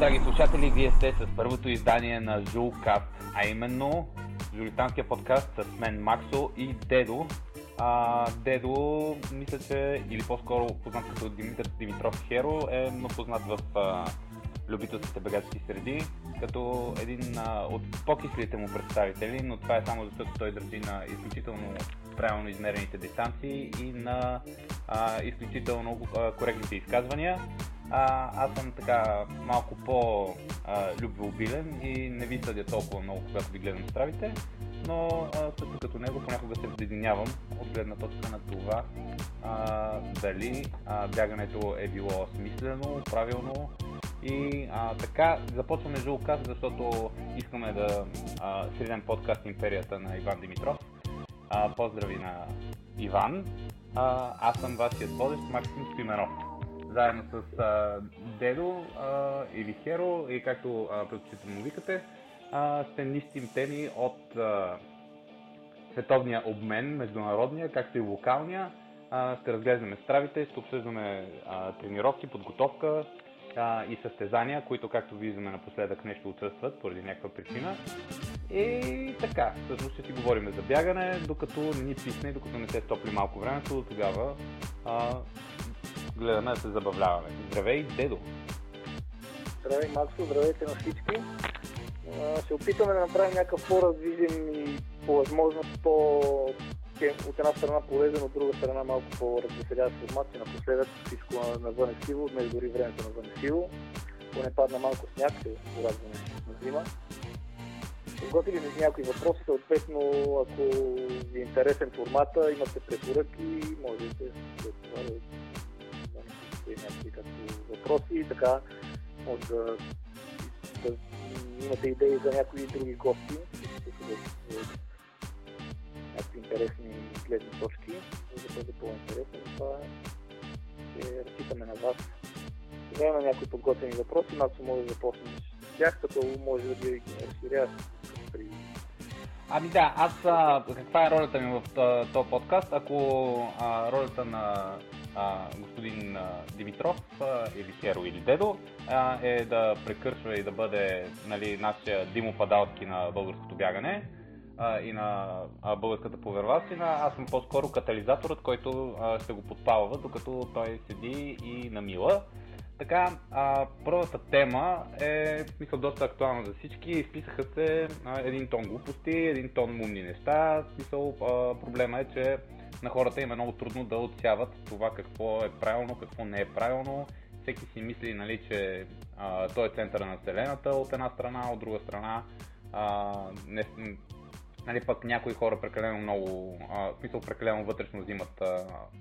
Драги слушатели, вие сте с първото издание на Жулкаст, а именно жулитанския подкаст с мен Максо и Дедо. Дедо, мисля, че или по-скоро познат като Димитър Димитров Херо, е много познат в любителските бегачки среди, като един от по-кислите му представители, но това е само защото той държи на изключително правилно измерените дистанции и на изключително коректните изказвания. Аз съм така малко по-любвеобилен и не ви съдя толкова много, когато ви гледам стравите, но също като него понякога се обединявам от гледна точка на това дали бягането е било смислено, правилно. И така започваме Жулкаст, защото искаме да среден подкаст империята на Иван Димитров. Поздрави на Иван. Аз съм вашият водещ Максим Спинеров. Заедно с Дедо или Херо, и както предпочитано викате, ще нищим теми от световния обмен, международния, както и локалния. Ще разглеждаме стравите, ще обсъждаме тренировки, подготовка и състезания, които, както виждаме напоследък, нещо отсъстват поради някаква причина. И така, всъщност ще си говорим за бягане, докато не ни писне, докато не се стопли малко времето, тогава гледаме да се забавляваме. Здравей, Дедо! Здравей, Максо, здравейте на всички! Ще опитаме да направим някакъв по-развиден и по-възможно от една страна полезен, от друга страна малко по-развеселящ формат, че напоследък всичко навън е сиво, днес дори времето навън е сиво, поне падна малко сняг, че порадваме на зима. Подготвили сме някои въпроси, съответно, ако ви е интересен формата, имате препоръки, можете да отговаряте някакви въпроси, така може да имате идеи за някои други гости, някакви интересни гледни точки, за да бъде по-интересно. Това ще разчитаме на вас. Сега има някои подготвени въпроси, Максо, може да започнеш с тях, като може да ги разширяваш при... Ами да, каква е ролята ми в този подкаст? Ако ролята на господин Димитров или Херо или Дедо е да прекършва и да бъде, нали, нашия Димо Падалски на българското бягане и на българската поверващина, аз съм по-скоро катализаторът, който ще го подпалва, докато той седи и намила. Така, първата тема е, мисля, доста актуална за всички. Изписаха се един тон глупости, един тон мумни неща. Смисъл, проблема е, че на хората им е много трудно да отсяват това какво е правилно, какво не е правилно. Всеки си мисли, нали, че той е центъра на вселената от една страна, от друга страна нали, пък някои хора прекалено много, смисъл, прекалено вътрешно взимат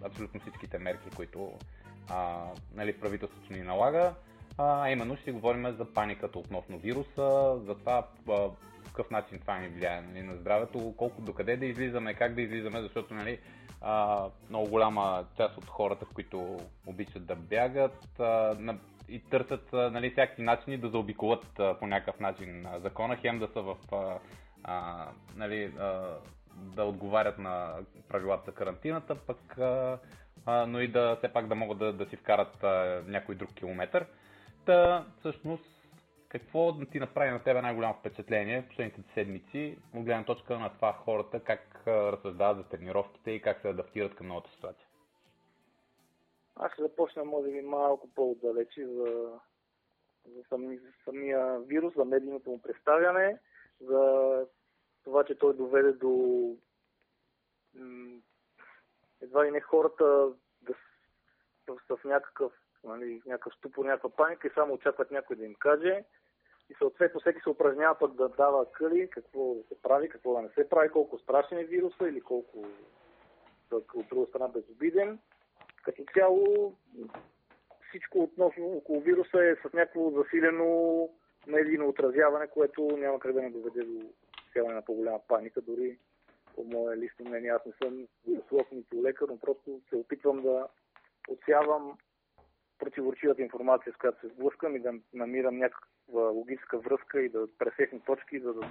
абсолютно всичките мерки, които нали, правителството ни налага. Именно ще говорим за паниката относно вируса, за това по какъв начин това ни влияе, нали, на здравето, колко докъде да излизаме, как да излизаме, защото, нали, много голяма част от хората, които обичат да бягат и търсят, нали, всякакви начини да заобиколят по някакъв начин закона, хем да са в... нали, да отговарят на правилата за карантината, пък, но и да все пак да могат да си вкарат някой друг километър. Та, всъщност, какво ти направи на тебе най-голямо впечатление в последните седмици, от гледна точка на това хората, как разсъждават за тренировките и как се адаптират към новата ситуация? Аз ще започна, може би, малко по-отдалече за самия вирус, за медийното му представяне, за това, че той доведе до едва ли не хората да са в някакъв, нали, някакъв ступор, някаква паника и само очакват някой да им каже. И съответно всеки се упражнява пък да дава къли, какво да се прави, какво да не се прави, колко страшен е вируса или колко от друга страна безобиден. Като цяло всичко относно около вируса е с някакво засилено медийно отразяване, което няма как да не доведе до сяване на по-голяма паника. Дори по мое лично мнение, аз не съм вирусолог, нито лекар, но просто се опитвам да отсявам противоречивата информация, с която се сблъскам и да намирам някаква логическа връзка и да пресечна точки, за да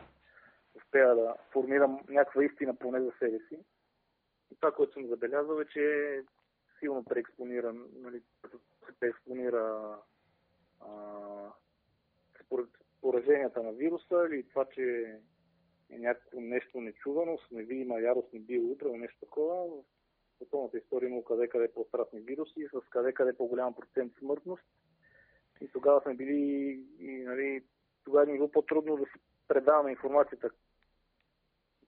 успея да формирам някаква истина поне за себе си. И това, което съм забелязал, е, че е силно преекспониран, нали, се преекспонира според пораженията на вируса или това, че е някакво нещо нечувано, с невидима ярост не бие утре, нещо такова. В световната история имало къде-къде по-страшни вируси, с къде-къде по-голям процент смъртност. И тогава сме били, и, нали, тогава ни било по-трудно да се предаваме информацията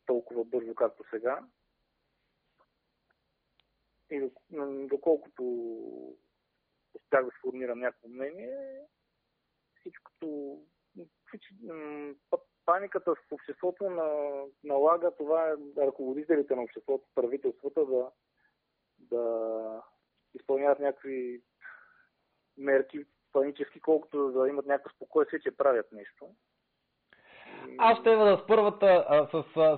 толкова бързо, както сега. И доколкото успях да сформирам някакво мнение, всичкото... Паниката в обществото налага това ръководителите на обществото, правителствата да изпълняват някакви мерки панически, колкото да имат някакво спокойствие, че правят нещо. Аз трябва да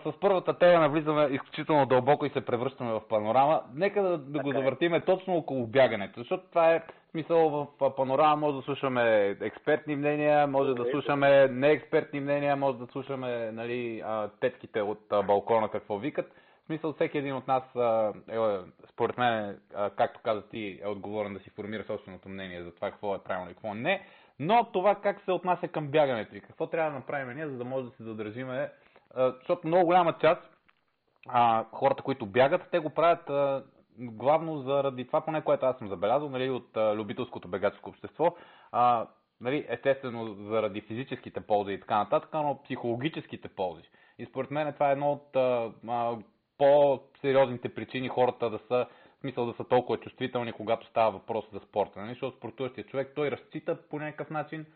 с първата тема навлизаме изключително дълбоко и се превръщаме в панорама. Нека да го завъртиме точно около бягането, защото това е смисъл в панорама. Може да слушаме експертни мнения, може да слушаме неекспертни мнения, може да слушаме, нали, тетките от балкона какво викат. В смисъл, всеки един от нас, според мен, както каза ти, е отговорен да си формира собственото мнение за това какво е правилно и какво не. Но това как се отнася към бягането и какво трябва да направим ние, за да може да се задържиме, защото много голяма част хората, които бягат, те го правят главно заради това, поне което аз съм забелязал, нали, от любителското бегаческо общество, нали, естествено заради физическите ползи и така нататък, но психологическите ползи. И според мен това е едно от по-сериозните причини хората да са, смисъл да са толкова чувствителни, когато става въпрос за спорта. Нали? Защото спортуващия човек, той разчита по някакъв начин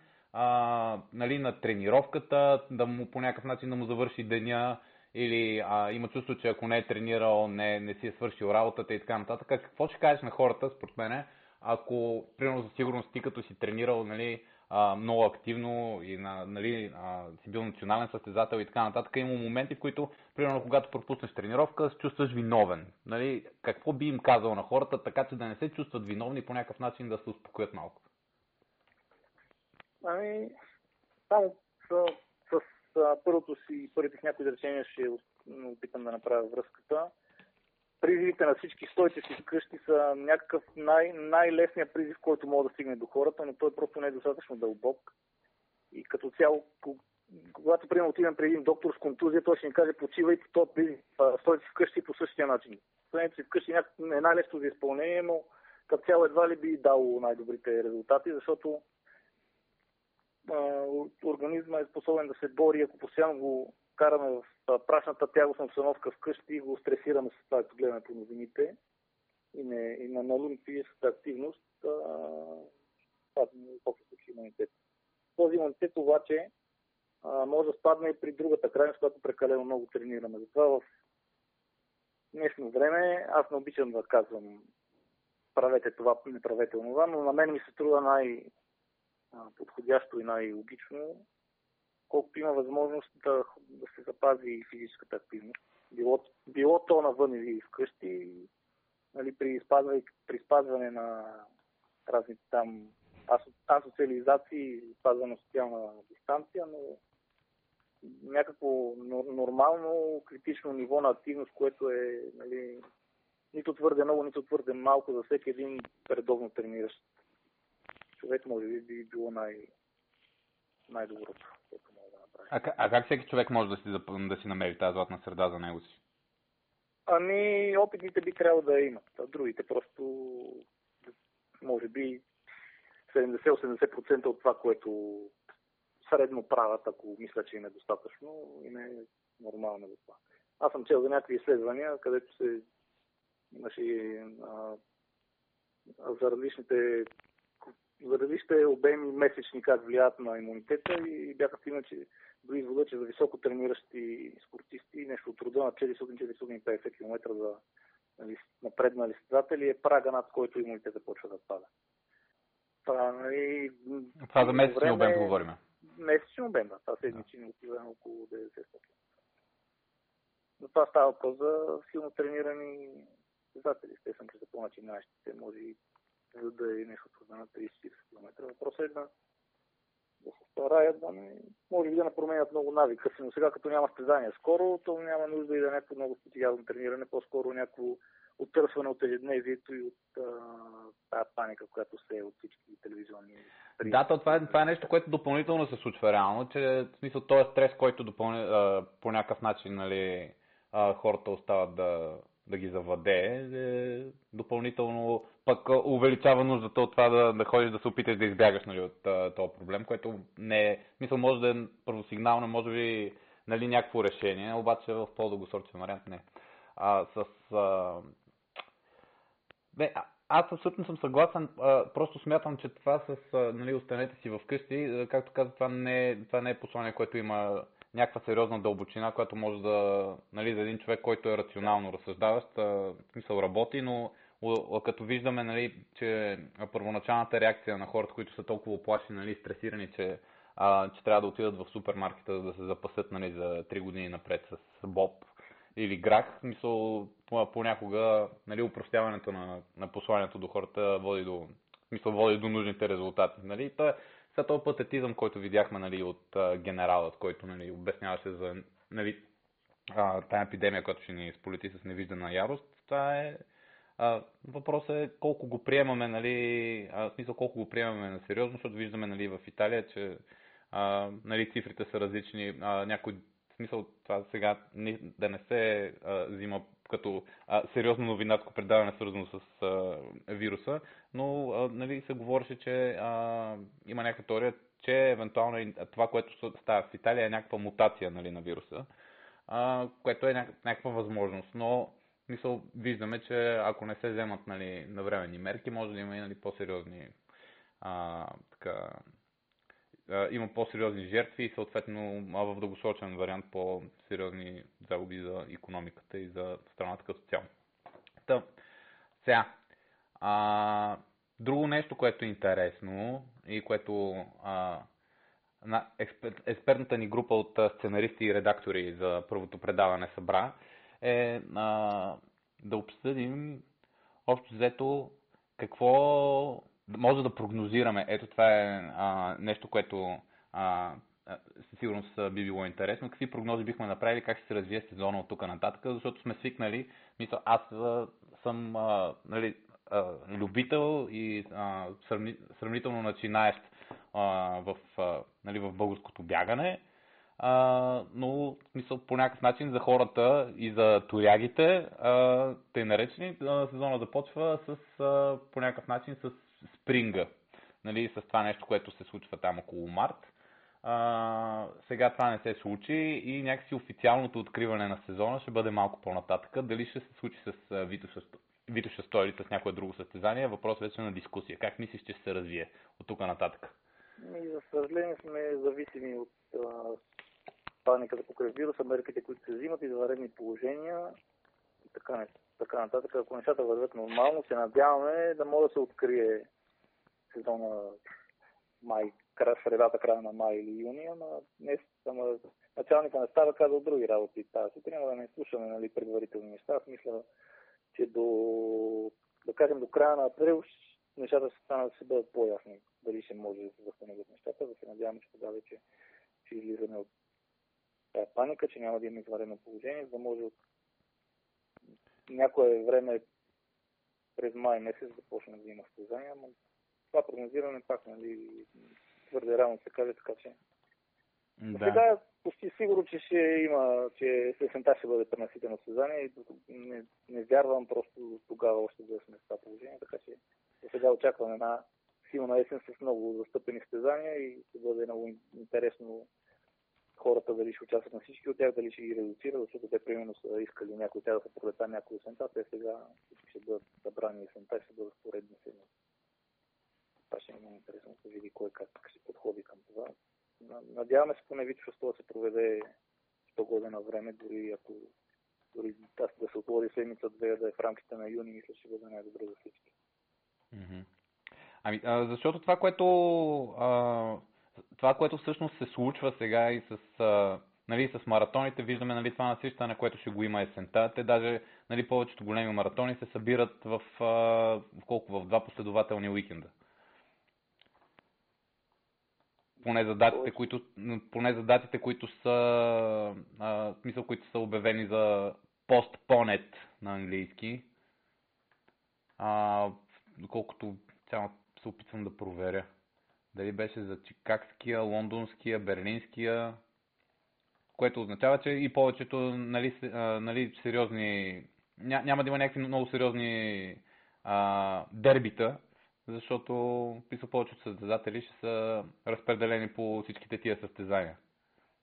нали, на тренировката, да му, по някакъв начин да му завърши деня, или има чувство, че ако не е тренирал, не си е свършил работата и така нататък. Какво ще кажеш на хората, според мен, ако, примерно, за сигурност ти като си тренирал, нали, много активно и нали, си бил национален състезател и така нататък. Има моменти, в които, примерно, когато пропуснеш тренировка, се чувстваш виновен. Нали, какво би им казал на хората, така че да не се чувстват виновни по някакъв начин да се успокоят малко? Ами, само с първото си, първите някои изречения ще опитам да направя връзката. Призивите на всички стойте си вкъщи са някакъв най-лесният призив, който може да стигне до хората, но той просто не е достатъчно дълбок. И като цяло, когато примерно отидем при един доктор с контузия, той ще ни каже почивайте, този призив, стойте си вкъщи по същия начин. Стойте си вкъщи е най-лесно за изпълнение, но като цяло едва ли би дало най-добрите резултати, защото организма е способен да се бори, ако постоянно го караме в прашната тягостна обстановка вкъщи и го стресираме с това, като гледаме по новините и на нулна физическа активност, това по-късно случи имунитет. Този имунитет обаче може да спадне и при другата крайност, която прекалено много тренираме. Затова в днешно време аз не обичам да казвам правете това, не правете онова, но на мен ми се струва най-подходящо и най-логично колкото има възможност да се запази физическата активност. Било то навън или вкъщи, нали, при спазване на разни там асоциализации, спазване на социална дистанция, но някакво нормално критично ниво на активност, което е, нали, нито твърде много, нито твърде малко за всеки един редовно трениращ човек, може би било най-доброто, което мога да направя. А как всеки човек може да си намери тази златна среда за него си? Ами, опитните би трябвало да имат, а другите просто може би 70-80% от това, което средно правят, ако мисля, че им е достатъчно, им е нормално за това. Аз съм чел за някакви изследвания, където се имаше за различните обеми месечни как влияят на имунитета и бяха стигнали до извода, че за високо трениращи спортисти нещо от рода на 400-450 км за, нали, напреднали състезатели е прага, над който имунитета почва да пада. Това за месечен обем да говорим. Месечен обем, да. Това седмични отива на около 90%. Но това става въпрос за силно тренирани състезатели. Естествено, че за по-начинащите може и за да е нещо трудно на 30 км. Въпросът е да се стараят, да не... Може би да не променят много навика си, но сега като няма състезание скоро, то няма нужда и да е някакво много специално трениране, по-скоро някакво отърсване от ежедневието и от тая паника, която се е от всички телевизионни... Да, това е нещо, което допълнително се случва реално, че в смисъл този стрес, който по някакъв начин, нали, хората остават да ги завладее, допълнително пък увеличава нуждата от това да ходиш да се опиташ да избягаш, нали, от този проблем, което не е, мисъл, може да е първосигнално, може би, нали, някакво решение, обаче в по-дългосрочен вариант не. Аз абсолютно съм съгласен, просто смятам, че това с нали, останете си вкъщи, както казах, това не е послание, което има някаква сериозна дълбочина, която може да, нали, за един човек, който е рационално разсъждаващ, в смисъл работи, но като виждаме, нали, че първоначалната реакция на хората, които са толкова оплашени, нали, стресирани, че трябва да отидат в супермаркета, да се запасят, нали, за 3 години напред с боб или грах, в смисъл понякога, нали, упростяването на посланието до хората води до нужните резултати. Нали? Сега този патетизъм, който видяхме, нали, от генералът, който, нали, обясняваше за, нали, тая епидемия, която ще ни сполети с невиждана ярост, това е... Въпросът е колко го приемаме, нали, колко го приемаме на сериозно, защото виждаме, нали, в Италия, че нали, цифрите са различни. Някой смисъл това сега да не се взима като сериозно новинатко предаване, свързано с вируса, но нали, се говореше, че има някаква теория, че евентуално това, което става в Италия, е някаква мутация, нали, на вируса, което е някаква възможност. Но мисъл, виждаме, че ако не се вземат, нали, навременни мерки, може да има и, нали, по-сериозни има по-сериозни жертви и съответно в дългосрочен вариант по-сериозни загуби за икономиката и за страната като цяло. Сега, друго нещо, което е интересно и което на експертната ни група от сценаристи и редактори за първото предаване събра, е да обсъдим общо взето какво може да прогнозираме. Ето това е нещо, което със сигурност би било интересно. Какви прогнози бихме направили, как ще се развие сезона от тук нататък, защото сме свикнали. Мисля, аз съм нали, любител и сравнително начинаещ нали, в българското бягане. Но смисъл, по някакъв начин за хората и за тоягите, тъй наречени, сезона започва по някакъв начин с спринга, нали, с това нещо, което се случва там около март. Сега това не се случи и някакси официалното откриване на сезона ще бъде малко по-нататък. Дали ще се случи с Витоша 100 или с някое друго състезание, въпрос вече на дискусия. Как мислиш, че ще се развие от тук нататък? И за съжаление сме зависими от паниката покрай вируса, мерките, които се взимат, извънредни положения и така нататък. Ако нещата вървят нормално, се надяваме да може да се открие сезона май, средата, края на май или юни, но днес началника на става каза от други работи тази сутрин, да не слушаме, нали, предварителни неща. Аз мисля, че до края на април нещата ще бъдат по-ясни. Дали ще може да се възстановят нещата, да се надяваме, че тогава вече ще излизаме от тая паника, че няма да има извънредно положение, за да може от някое време през май месец да почне да има състезания, но това прогнозиране пак, нали, твърде рано се каже, така че... Да. Сега почти сигурно, че ще има, че сесента ще бъде пренаситено състезание и не вярвам просто тогава още да сме в това положение, така че сега очакваме една силна есен с много застъпени състезания и ще бъде много интересно хората дали ще участват на всички от тях, дали ще ги редуцират, защото те примерно са искали някои от тях да се пролета, някои есента, те сега ще бъдат събрани есента и ще бъдат поредни седми. Това ще е много интересно да се види кой как ще подходи към това. Надяваме се поне Витоша 100 да се проведе 100 година време, дори да се отложи седмица две, да е в рамките на юни, мисля, ще бъде най-добре за всички. Ами, защото това, което всъщност се случва сега и нали, с маратоните, виждаме, нали, това насищане, което ще го има есента. Те даже, нали, повечето големи маратони се събират в два последователни уикенда. Поне за датите, които са обявени за пост-понет на английски. доколкото се опитвам да проверя. Дали беше за Чикагския, Лондонския, Берлинския, което означава, че и повечето сериозни... Няма да има някакви много сериозни дербита, защото повечето състезатели ще са разпределени по всичките тия състезания.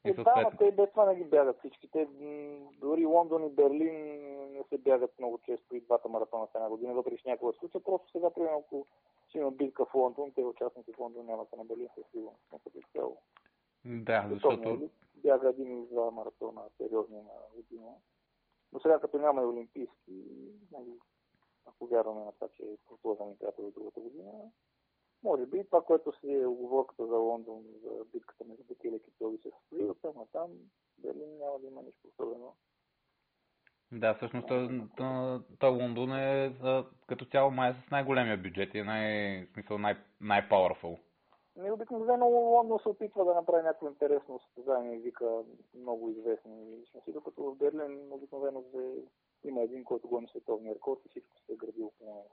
И съответно, те без това не ги бягат всичките. Дори Лондон и Берлин не се бягат много често и двата маратона в една година, въпреки някаква случай. Просто сега, примерно, ако ще има битка в Лондон, те участници в Лондон няма да набели със сигурност на събитие цяло. Да, защото... Бяга един и два маратона сериозни на година. Но сега, като няма и олимпийски, ако вярваме на това, че е продължен до другата година, може би това, което си е оговорката за Лондон, за битката между Бекелек и Тоби се състои, но там Берлин няма да има нищо особено. Да, всъщност той Лондон е като цяло май с най-големия бюджет и е най-powerful. Обикновено Лондон се опитва да направи някакво интересно състезание и вика много известни личности, докато в Берлин обикновено има един, който гони световния рекорд и всичко се е градило по него.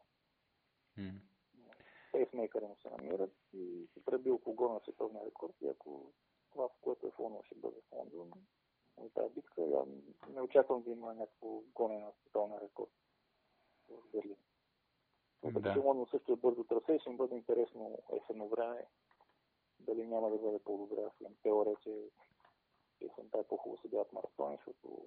Пейсмейкъри му се намират и се пребил по горе на световния рекорд и ако това, в което е в Лондон, ще бъде в Лондон, от тази битка, я не очаквам да има някакво гонение на световния рекорд в Берлин. Въпреки че Лондон също е бързо трасе и ще им бъде интересно есенно време, дали няма да бъде по-добре. Аз имам теория, че есента е по-хубаво седят маратони, защото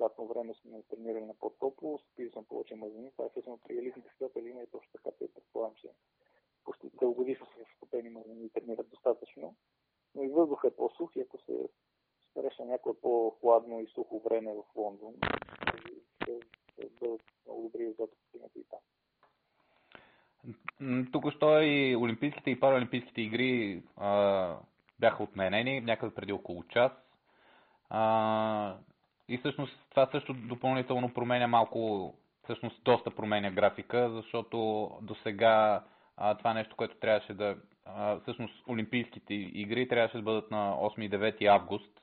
лятно време сме тренирали на по-топло, спили съм повече мазнини, това е естествено при елитните състезатели има и точно така, те предполагам, че почти дългодишно са вступени мазнини и тренират достатъчно, но и въздуха е по-сух и ако се стареше някое по-хладно и сухо време в Лондон, ще бъдат много добри резултати и там. Тук що и Олимпийските и Паралимпийските игри бяха отменени някъде преди около час. И всъщност това също допълнително променя малко, всъщност доста променя графика, защото до сега това нещо, което трябваше да... всъщност Олимпийските игри трябваше да бъдат на 8 и 9 август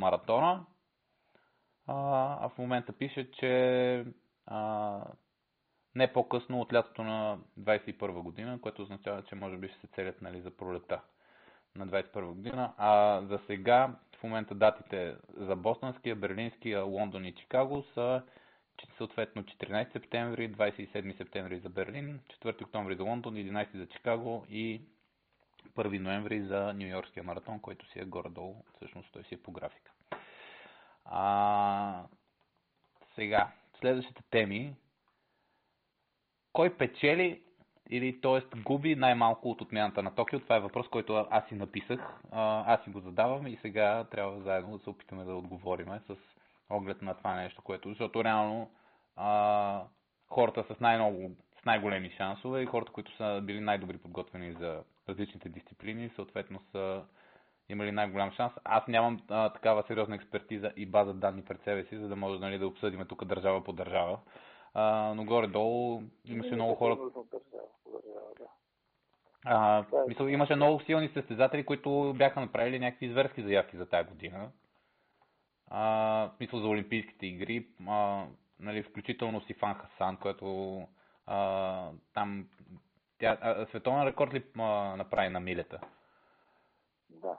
маратона. А в момента пише, че не по-късно от лятото на 21 година, което означава, че може би ще се целят за пролета на 21 година. А за сега в момента датите за Бостонския, Берлинския, Лондон и Чикаго са съответно 14 септември, 27 септември за Берлин, 4 октомври за Лондон, 11 за Чикаго и 1 ноември за Нью-Йоркския маратон, който си е горе-долу, всъщност той си е по графика. Сега, следващите теми. Кой печели или т.е. губи най-малко от отмяната на Токио? Това е въпрос, който аз си написах, аз си го задавам и сега трябва заедно да се опитаме да отговорим с оглед на това нещо, което... Защото реално хората с най-големи шансове и хората, които са били най-добри подготвени за различните дисциплини, съответно са имали най-голям шанс. Аз нямам такава сериозна експертиза и база данни пред себе си, за да може да обсъдим тук държава по държава. Но горе-долу имаше много хора... имаше много силни състезатели, които бяха направили някакви зверски заявки за тази година. За Олимпийските игри, включително Сифан Хасан, който там... световен рекорд ли направи на милета? Да.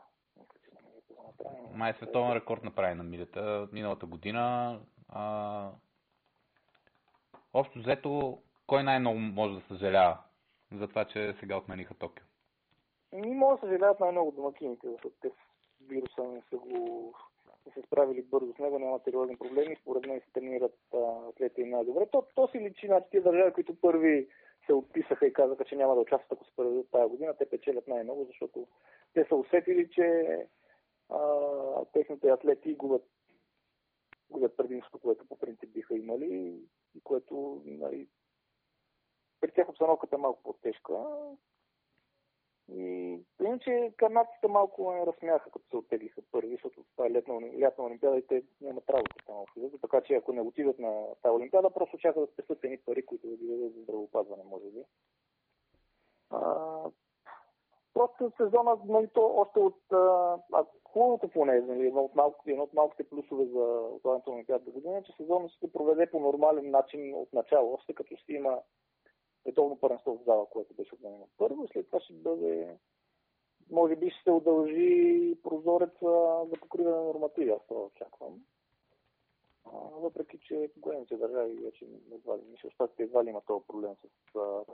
Май световен рекорд направи на милета миналата година. Общо взето, кой най-много може да съжалява за това, че сега отмениха Токио? Не може да съжаляват най-много домакините, защото те с вируса не са справили бързо с него, нямат сериозни проблеми, според мен се тренират атлети и най-добре. То си личи на тези държави, които първи се отписаха и казаха, че няма да участват, ако се проведат тази година, те печелят най-много, защото те са усетили, че техните атлети губят предимството, което по принцип биха имали, и което при тях обстановката е малко по-тежка. И иначе канадците малко не разсмяха, като се оттеглиха първи, защото това е лятна олимпиада и те нямат работа там общо. Така че ако не отидат на тази олимпиада, просто чакат да спестят едни пари, които да ги дадат за здравеопазване, може би. просто сезона, нали, то още от хубавото поне, нали, едно от малките плюсове за отлагането на Олимпиадата година, че сезона ще се проведе по нормален начин от начало, още като ще има световно първенство в зала, което беше отменено първо, след това ще бъде, може би ще се удължи прозорец за покриване на нормативи, аз това очаквам. Въпреки че големите държави вече едва ли има този проблем с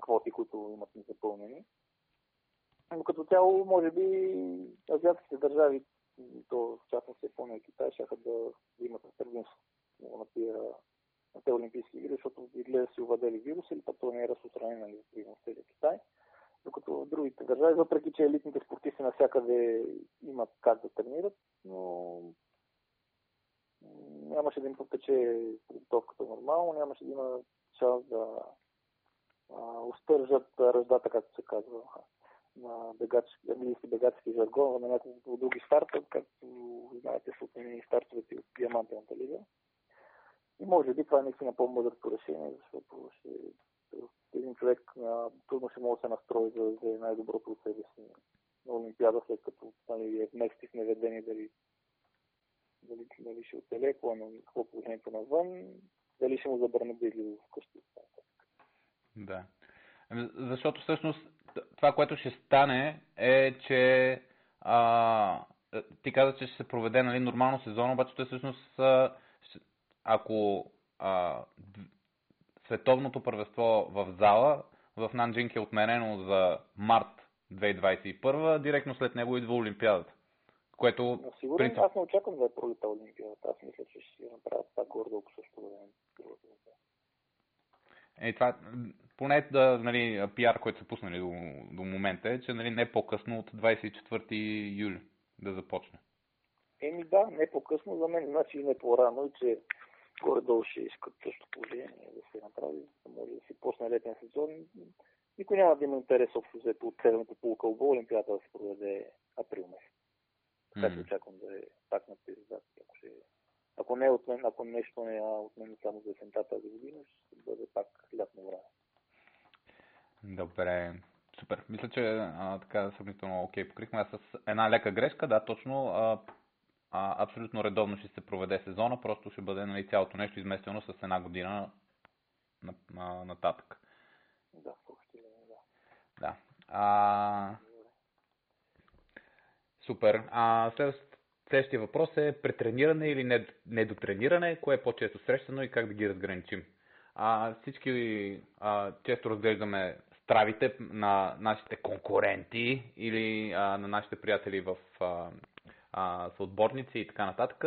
квоти, които имат незапълнени. Но като цяло, може би, азиатските държави, то в частност Япония и Китай, щяха да имат предимство на тези Олимпийски игри, защото изглежда си увадели вирус или пък то не е разпространено в целия Китай. Докато в другите държави, въпреки че елитните спортисти навсякъде имат как да тренират, но нямаше да им потече подготовката нормално, нямаше да има шанс да остържат ръждата, както се казва, на бегачки жаргон, на няколко други старта, както знаете, са отменени стартовете от Диамантената лига. И може би това е наистина по-мъдрото решение, защото един човек трудно ще може да се настрои за най-доброто от себе си на Олимпиада, след като, нали, е вмести в неведение дали ще оцелее, какво е положението навън, дали ще му забърне да излиза вкъщи. Да. Защото всъщност това, което ще стане, е, че ти каза, че ще се проведе, нали, нормално сезон, обаче той всъщност, ако световното първенство в зала в Нанджинк е отменено за март 2021, директно след него идва Олимпиадата. Което... Сигурно аз не очаквам да е пролета Олимпиадата. Аз мисля, че ще си направят така гордо по същото време. Е, това, поне да, нали, пиар, който са пуснали до момента е, че, нали, не по-късно от 24 юли да започне. Еми да, не по-късно за мен, значи и не по-рано, и че горе-долу ще искат същото положение да се направи, да може да си почне летен сезон. Никой няма да има интерес общо взето от седмото полукълбо Олимпиадата да се проведе април месец. Така че очаквам да е пак на периодизация. Ако не е от мен, ако нещо не е от мен само за есента тази година, ще бъде пак лятно време. Добре, супер. Мисля, че така съмнително окей покрихме. Аз с една лека грешка, да, точно, абсолютно редовно ще се проведе сезона, просто ще бъде, нали, цялото нещо изместено с една година нататък. Да, въобще да. Да. Супер. Следващия въпрос е претрениране или недотрениране, кое е по-често срещано и как да ги разграничим. Всички често разглеждаме стравите на нашите конкуренти или на нашите приятели в съотборници и така нататък.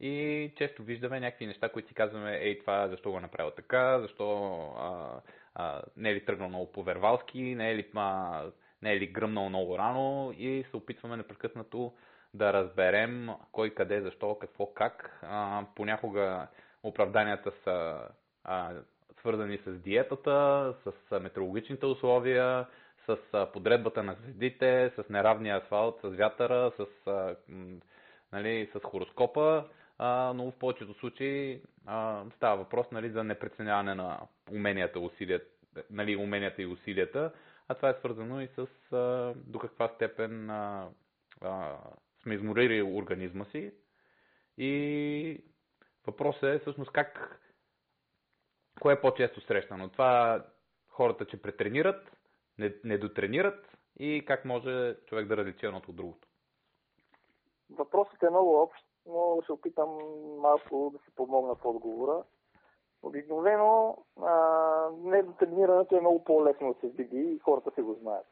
И често виждаме някакви неща, които си казваме, ей, това защо го направя така, защо не е ли тръгнал много повервалски, не е ли гръмнал много рано, и се опитваме непрекъснато да разберем кой, къде, защо, какво, как. Понякога оправданията са свързани с диетата, с метеорологичните условия, с подредбата на звездите, с неравния асфалт, с вятъра, с хороскопа, но в повечето случаи става въпрос, нали, за непреценяване на уменията и усилията, а това е свързано и с до каква степен сме изморили организма си. И въпросът е всъщност кое е по-често срещано. Това хората, че претренират, недотренират и как може човек да различи едното от другото. Въпросът е много общ, но ще опитам малко да се помогна в отговора. Обикновено недотренирането е много по-лесно да се види и хората си го знаят.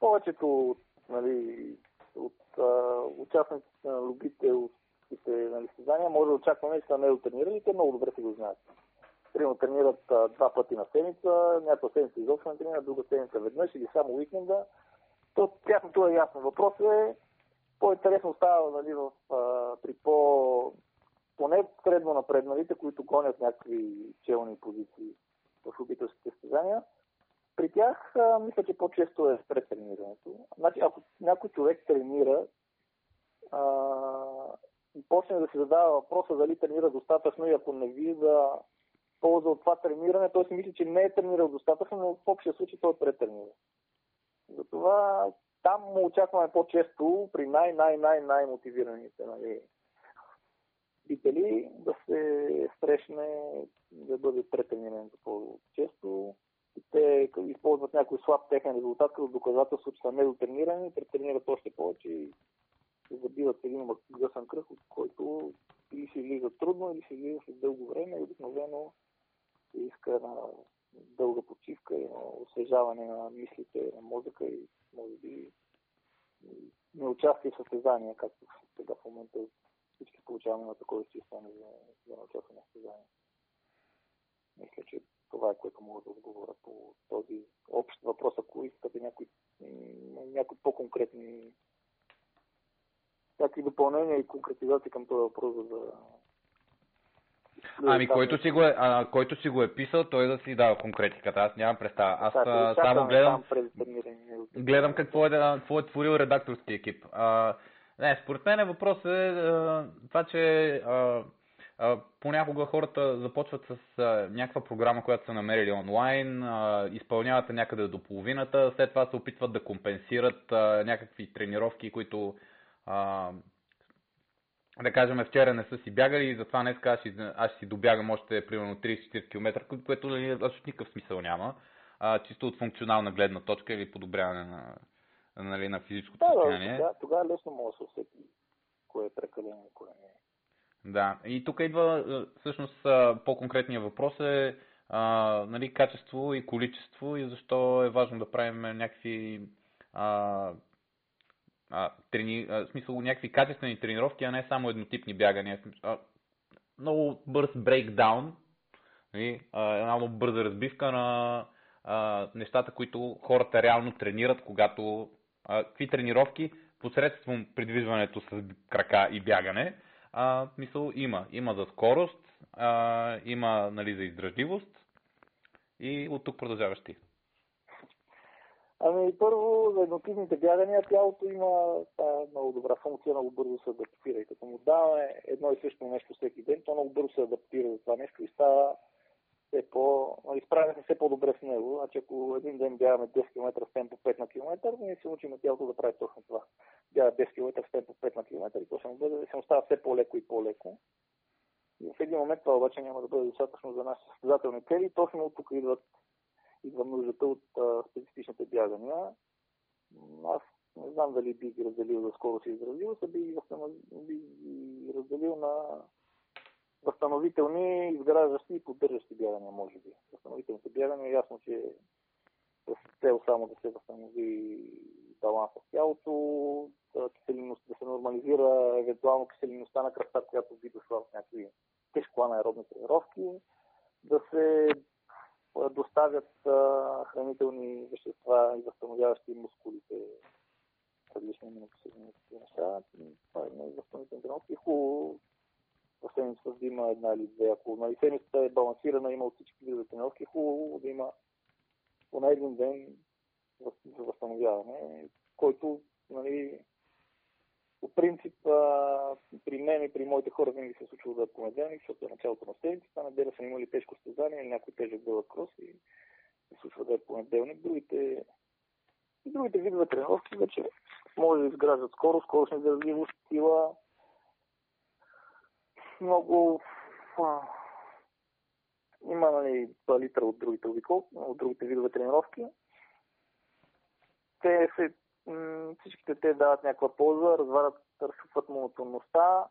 Повечето, нали, от участниците на любите от състезания може да очакваме, че са недотренирани, те много добре си го знаят. Примерно тренират 2 пъти на седмица, някаква седмица изобщо не тренират, друга седмица веднъж или само уикенда. То тяхното е ясно. Въпросът е, по-интересно става, нали, при поне средно напредналите, които гонят някакви челни позиции в любителските състезания. При тях мисля, че по-често е пред тренирането. Значи, ако някой човек тренира и почне да си задава въпроса дали тренира достатъчно, и ако не вижда полза от това трениране, той си мисли, че не е тренирал достатъчно, но в общия случай той е претренирал. Затова Там му очакваме по-често при най-мотивираните, нали, бители да се срещне, да бъде претрениран по-често. И те използват някой слаб техен резултат като доказателство, че са недотренирани, претренират още повече и забиват един гъсен кръг, от който или се излиза трудно, или се излиза след дълго време, и обикновено се иска една дълга почивка, освежаване на мислите, на мозъка и може би не участие в състезания, както сега в момента всички получаваме на такова изчистване за участие на състезания. Мисля, че това е, което мога да отговоря по този общ въпрос, ако искате някои по-конкретни някакви допълнения и конкретизации към този въпрос за... Ами, който си го е писал, той да си дава конкретиката. Аз нямам представа. Аз само гледам какво е творил редакторски екип. Не, според мен въпрос е това, че понякога хората започват с някаква програма, която са намерили онлайн, изпълняват някъде до половината, след това се опитват да компенсират някакви тренировки, които... да кажем, вчера не са си бягали и затова днес аз ще си добягам още примерно 30-40 км, което никакъв смисъл няма. Чисто от функционална гледна точка или подобряване на, нали, на физическото състояние. Да, тогава лесно може да се усети кое е прекалено и кое не е. Да, и тук идва всъщност по-конкретният въпрос е, нали, качество и количество и защо е важно да правим някакви... в смисъл някакви качествени тренировки, а не само еднотипни бягания. Много бърз брейкдаун, една бърза разбивка на нещата, които хората реално тренират, когато какви тренировки посредством придвижването с крака и бягане, смисъл има. Има за скорост, има, нали, за издръжливост и от тук продължаваш ти. Ами първо, за еднотипните бягания тялото има много добра функция, много бързо се адаптира. И като му даваме едно и също нещо всеки ден, то много бързо се адаптира за това нещо и става изправяме се все по-добре с него. Значи ако един ден бягаме 10 км с темпо 5 на км, ние се учим тялото да прави точно това. Бяга 10 км с темпо 5 на км и то ще му става все по-леко и по-леко. И в един момент това обаче няма да бъде достатъчно за нашите състезателни цели. Точно от тук идва нуждата от специфичните бягания. Аз не знам дали би ги разделил за скорост и изразливост, а би ги разделил на възстановителни, изграждащи и поддържащи бягания, може би. Възстановителните бягания е ясно, че с цел само да се възстанови баланс в тялото, да се нормализира евентуално киселинността на кръвта, която би дошла в някакви тежко анаеробни тренировки, да се доставят хранителни вещества и възстановяващи мускулите различни минусовни неща. Това е възстановителни тренировки. Хубаво в седмицата да има една или две. Ако на седмицата е балансирана, има от всички видове тренировки, хубаво да има поне един ден за възстановяване, който, нали, по принцип при мен и при моите хора винаги се случва да е понеделник, защото е началото на седмицата, неделя са имали тежко състезание или някой тежък дълъг крос и се случва да е понеделник. Другите видове тренировки вече може да изграждат скоростни издръжливост, сила, много има, нали, палитра от другите видове тренировки. Всичките те дават някаква полза, разшупват монотонността.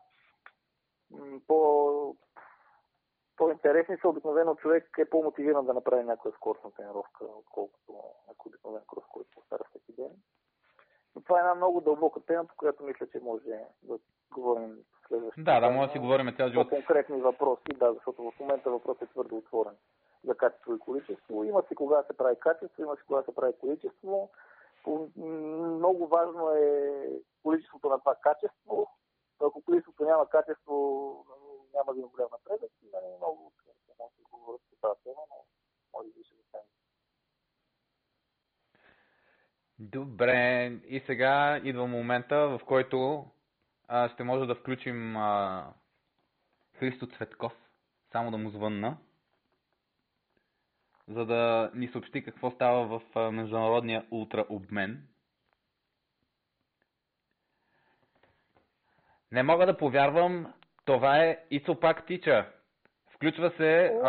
По-интересни са обикновено, човек е по-мотивиран да направи някаква скоростна тренировка, отколкото някой обикновен крос, който повтаря всеки ден. Но това е една много дълбока тема, по която мисля, че може да говорим следващото. Да, може да си говорим цял живот. Конкретни въпроси, да, защото в момента въпрос е твърдо отворен за качество и количество. Има си кога се прави качество, има си кога се прави количество. Много важно е количеството на това качество. Ако количеството няма качество, няма да има голям напредък. Много може да говоря с тази тема, но може да се върши. Добре, и сега идва момента, в който ще може да включим Христо Цветков. Само да му звънна, за да ни съобщи какво става в международния ултраобмен. Не мога да повярвам, това е Ицопак Тича. Включва се,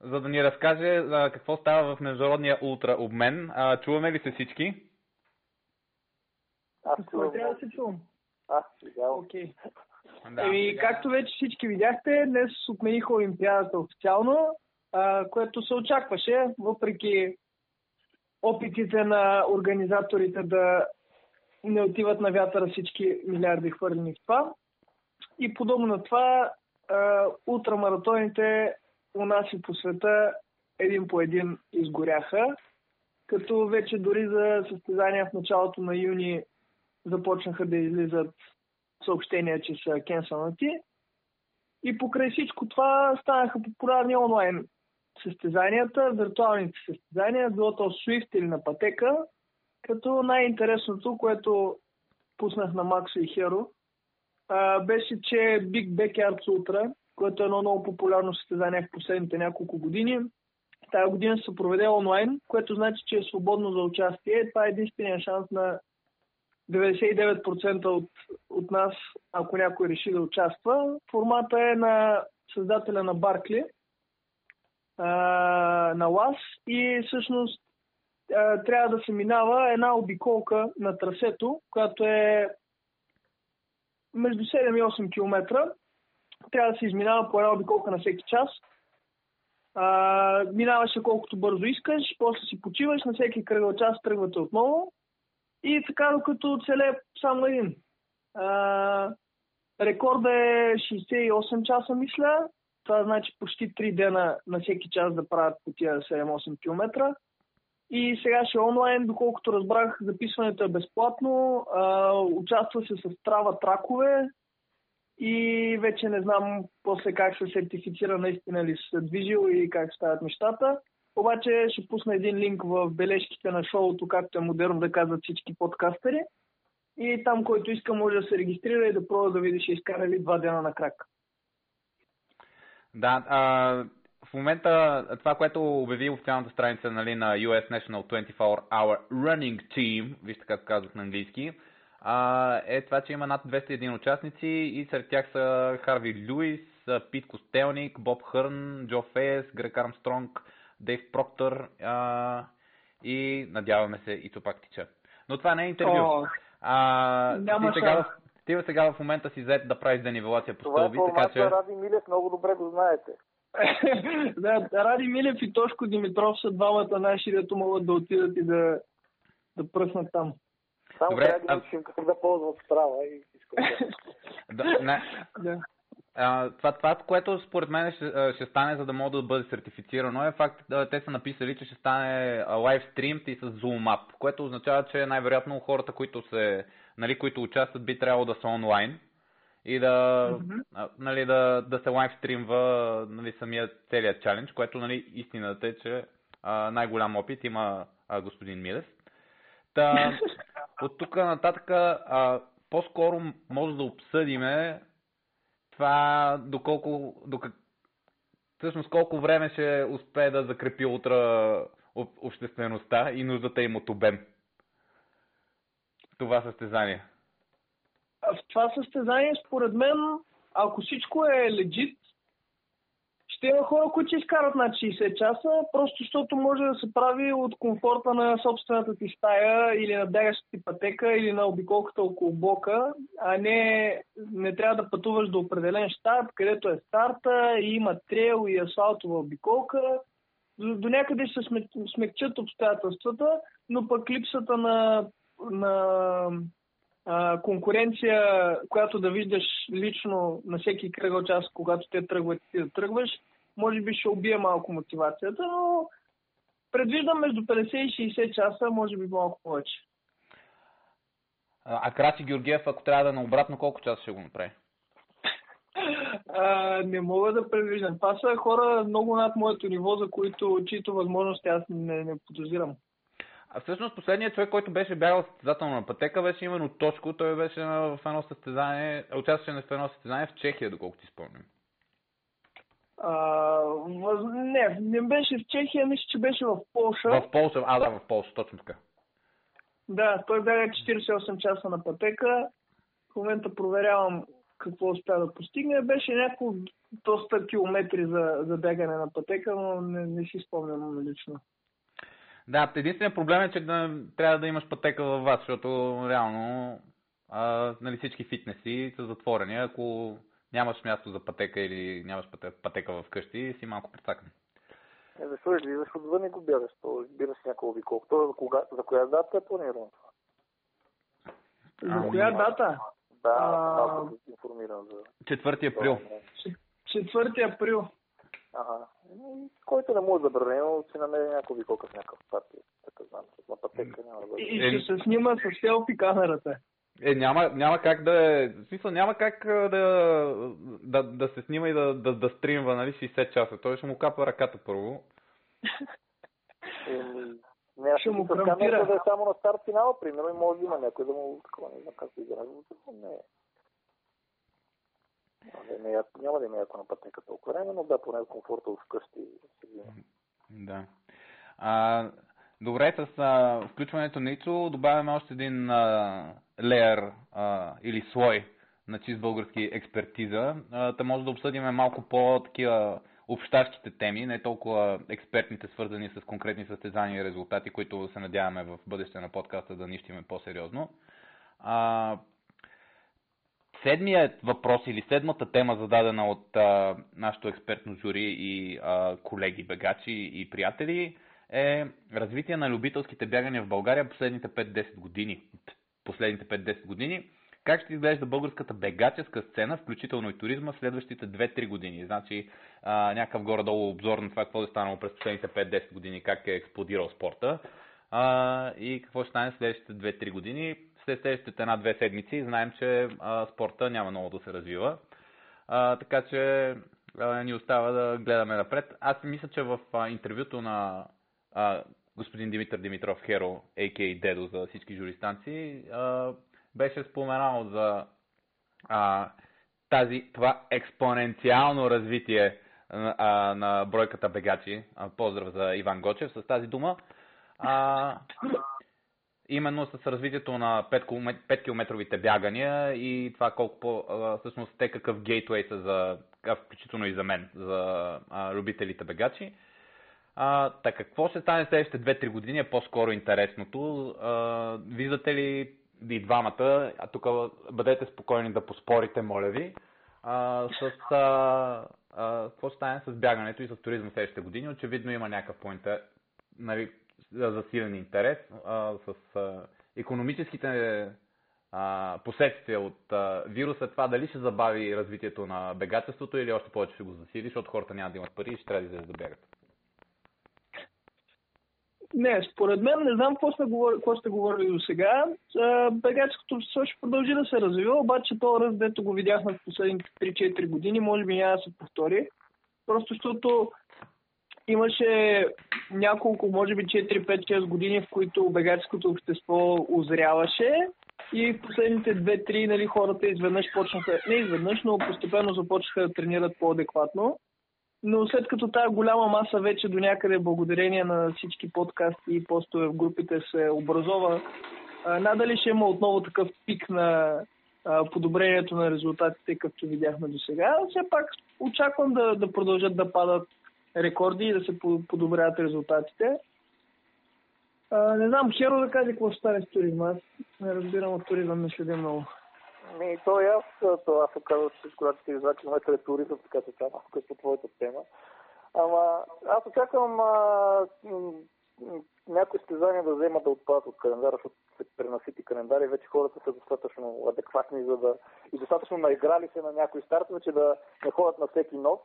за да ни разкаже какво става в международния ултра обмен. Чуваме ли се всички? Аз чувам. Трябва да се чувам. Окей. Да, еми, както вече всички видяхте, днес отмениха Олимпиадата официално, което се очакваше, въпреки опитите на организаторите да не отиват на вятъра всички милиарди хвърлени в това. И подобно на това, ултрамаратоните у нас и по света един по един изгоряха, като вече дори за състезания в началото на юни започнаха да излизат съобщения, че са кенсълнати. И покрай всичко това станаха популярни онлайн състезанията, виртуалните състезания, било то Swift или на пътека, като най-интересното, което пуснах на Максо и Херо, беше, че Big Backyard Ultra, което е едно много популярно състезание в последните няколко години, тази година се проведе онлайн, което значи, че е свободно за участие. Това е единствения шанс на 99% от нас, ако някой реши да участва. Формата е на създателя на Баркли, на ЛАЗ, и всъщност трябва да се минава една обиколка на трасето, която е между 7 и 8 км. Трябва да се изминава по една обиколка на всеки час. Минаваше колкото бързо искаш, после си почиваш, на всеки кръгъл час тръгвате отново. И така, докато оцеле само един. Рекорда е 68 часа, мисля. Това значи почти 3 дена на всеки час да правят по тия 7-8 км. И сега ще онлайн, доколкото разбрах, записването е безплатно. Участва се с трава тракове и вече не знам после как се сертифицира наистина ли се движил и как стават нещата. Обаче ще пусна един линк в бележките на шоуто, както е модерно да казват всички подкастери. И там, който иска, може да се регистрира и да пробва да видиш ще изкарали 2 дена на крак. Да, в момента това, което обяви официалната страница, нали, на US National 24 Hour Running Team, вижте как казват на английски, е това, че има над 201 участници и сред тях са Харви Льюис, Пит Костелник, Боб Хърн, Джо Фейс, Грег Армстронг, Дейв Проктор и надяваме се и Цопак Тича. Но това не е интервю. Ти сега в момента си зает да правиш денивелация по стълби. Това е формата, така, че... Ради Милев, много добре го знаете. Да, Ради Милев и Тошко Димитров са двамата наши, дето могат да отидат и да пръснат там. Само трябва да учим как да ползват страва и всичко. Да. Това, което според мен ще стане, за да може да бъде сертифицирано, е факт, те са написали, че ще стане лайвстрим и с Zoom App, което означава, че най-вероятно хората, които участват, би трябвало да са онлайн и да се лайвстримва самия целият чалендж, което, истината е, че най-голям опит има господин Милев. Та, от тук нататък по-скоро може да обсъдиме това всъщност колко време ще успее да закрепи утре обществеността и нуждата им от обем. Това състезание. В това състезание, според мен, ако всичко е легит, ще има хора, които изкарат над 60 часа, просто защото може да се прави от комфорта на собствената ти стая или на бягащата ти пътека или на обиколката около блока, а не трябва да пътуваш до определен щаб, където е старта и има трейл и асфалтова обиколка. До някъде ще се смекчат обстоятелствата, но пък липсата на конкуренция, която да виждаш лично на всеки кръгъл час, когато те тръгват и ти да тръгваш, може би ще убие малко мотивацията, но предвиждам между 50 и 60 часа, може би малко повече. А Крачи Георгиев, ако трябва да наобратно, колко часа ще го направи? Не мога да предвиждам. Това са хора много над моето ниво, за чието възможности аз не подозирам. А всъщност последният човек, който беше бягал състезателно на пътека, беше именно Тошко. Той беше участваше в едно състезание в Чехия, доколкото ти спомням. Не беше в Чехия, мисля, че беше в Полша. В Полша, в Полша, точно така. Да, той бяга 48 часа на пътека. момента проверявам какво успя да постигне. Беше няколко доста километри за бягане на пътека, но не си спомням лично. Да, единственият проблем е, че трябва да имаш пътека във вас, защото реално всички фитнеси са затворени. Ако нямаш място за пътека или нямаш пътека в къщи, си малко прецакан. Не, защо ли, защото отвън не го бягаш, то бира си някакво обиколко. За коя дата е планирано това? За коя дата? Да, да се информирам за... 4 април. 4 април. Ага. Който не може да бране, но си намери някакво обиколка в някакъв партия. Така знам, на пътека няма да бъде. И ще се снима с селфи камерата. Няма как да е. В смисъл, няма как да се снима и да стримва, нали, 60 часа. Той ще му капа ръката първо. Ще му крампира. Да е само на старт финал, примерно, и може да има някой да му такова, не знам как се изгражда. Няма да има яко на пътника толкова време, но да, поне комфорта от вкъщи. Да. Добре, с включването на ИЦО добавяме още един леер или слой на чист български експертиза. Та може да обсъдим малко по-такива общащите теми, не толкова експертните, свързани с конкретни състезания и резултати, които се надяваме в бъдеще на подкаста да нищиме по-сериозно. Седмият въпрос или седмата тема, зададена от нашото експертно жури и колеги, бегачи и приятели, е развитие на любителските бягания в България последните 5-10 години. Как ще изглежда българската бегаческа сцена, включително и туризма, в следващите 2-3 години? Значи някакъв горе-долу обзор на това, какво е станало през последните 5-10 години, как е експлодирал спорта и какво ще стане в следващите 2-3 години. След следващите 1-2 седмици знаем, че спорта няма много да се развива. Така че ни остава да гледаме напред. Аз мисля, че в интервюто на господин Димитър Димитров Херо, а.к.а. Дедо за всички журистанции, беше споменал за това експоненциално развитие на бройката бегачи. Поздрав за Иван Гочев с тази дума. Именно с развитието на 5-километровите бягания и това колко всъщност те какъв гейтвей са, включително и за мен, за любителите бегачи. Така, какво ще стане следващите 2-3 години е по-скоро интересното. Виждате ли и двамата, а тук бъдете спокойни да поспорите, моля ви, какво ще стане с бягането и с туризма следващите години. Очевидно има някакъв поинтер, нали, засилен интерес с икономическите последствия от вируса. Това дали ще забави развитието на бегачеството или още повече ще го засили, защото хората няма да имат пари и ще трябва да излезат да бягат. Не, според мен, не знам какво сте говорили до сега. Бегачското общество ще продължи да се развива, обаче този ръст, дето го видяхме в последните 3-4 години, може би няма да се повтори. Просто защото имаше няколко, може би 4-5-6 години, в които бегачското общество озряваше и в последните 2-3, нали, хората изведнъж почнаха, не изведнъж, но постепенно започнаха да тренират по-адекватно. Но след като тая голяма маса вече до някъде благодарение на всички подкасти и постове в групите се образова, надали ще има отново такъв пик на подобрението на резултатите, както видяхме до сега. Все пак очаквам да продължат да падат рекорди и да се подобряват резултатите. Не знам, Херо да каже какво ще стане с туризма. Аз не разбирам от туризма, не следя много. И то и аз оказвам, че когато ти излачи метър е туризъм, така че това е по твоята тема. Ама аз очаквам някои състезания да вземат да отпадат от календара, защото се пренасити календар и вече хората са достатъчно адекватни и достатъчно наиграли се на някои стартове, че да не ходят на всеки нов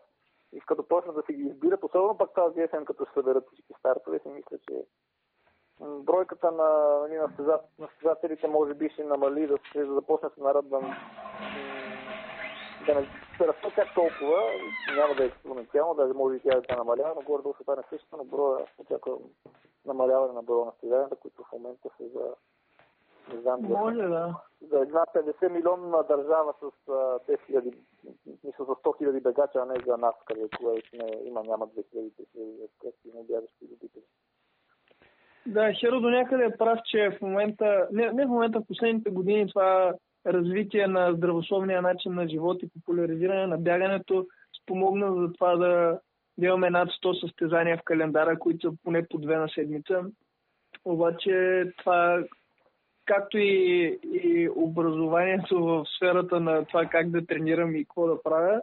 и като почнат да се ги избират, особено пак тази есен, като се съберат всички стартове, си мисля, че бройката на състезателите може би ще намали, да започне да се нарадвам да не се расте как толкова, няма да е експоненциално, даже може и тя да се намалява, но горе-долу се стане същото, но броя очаквам намаляване на броя на състезателите, които в момента са не знам, за една 50 милионна държава с 10 000 бегача, а не за нас, където няма 2000 бягащи любители. Да, Херо до някъде е прав, че в момента, в последните години това развитие на здравословния начин на живот и популяризиране на бягането спомогна за това да имаме над 100 състезания в календара, които са поне по 2 на седмица. Обаче това, както и образованието в сферата на това как да тренирам и какво да правя,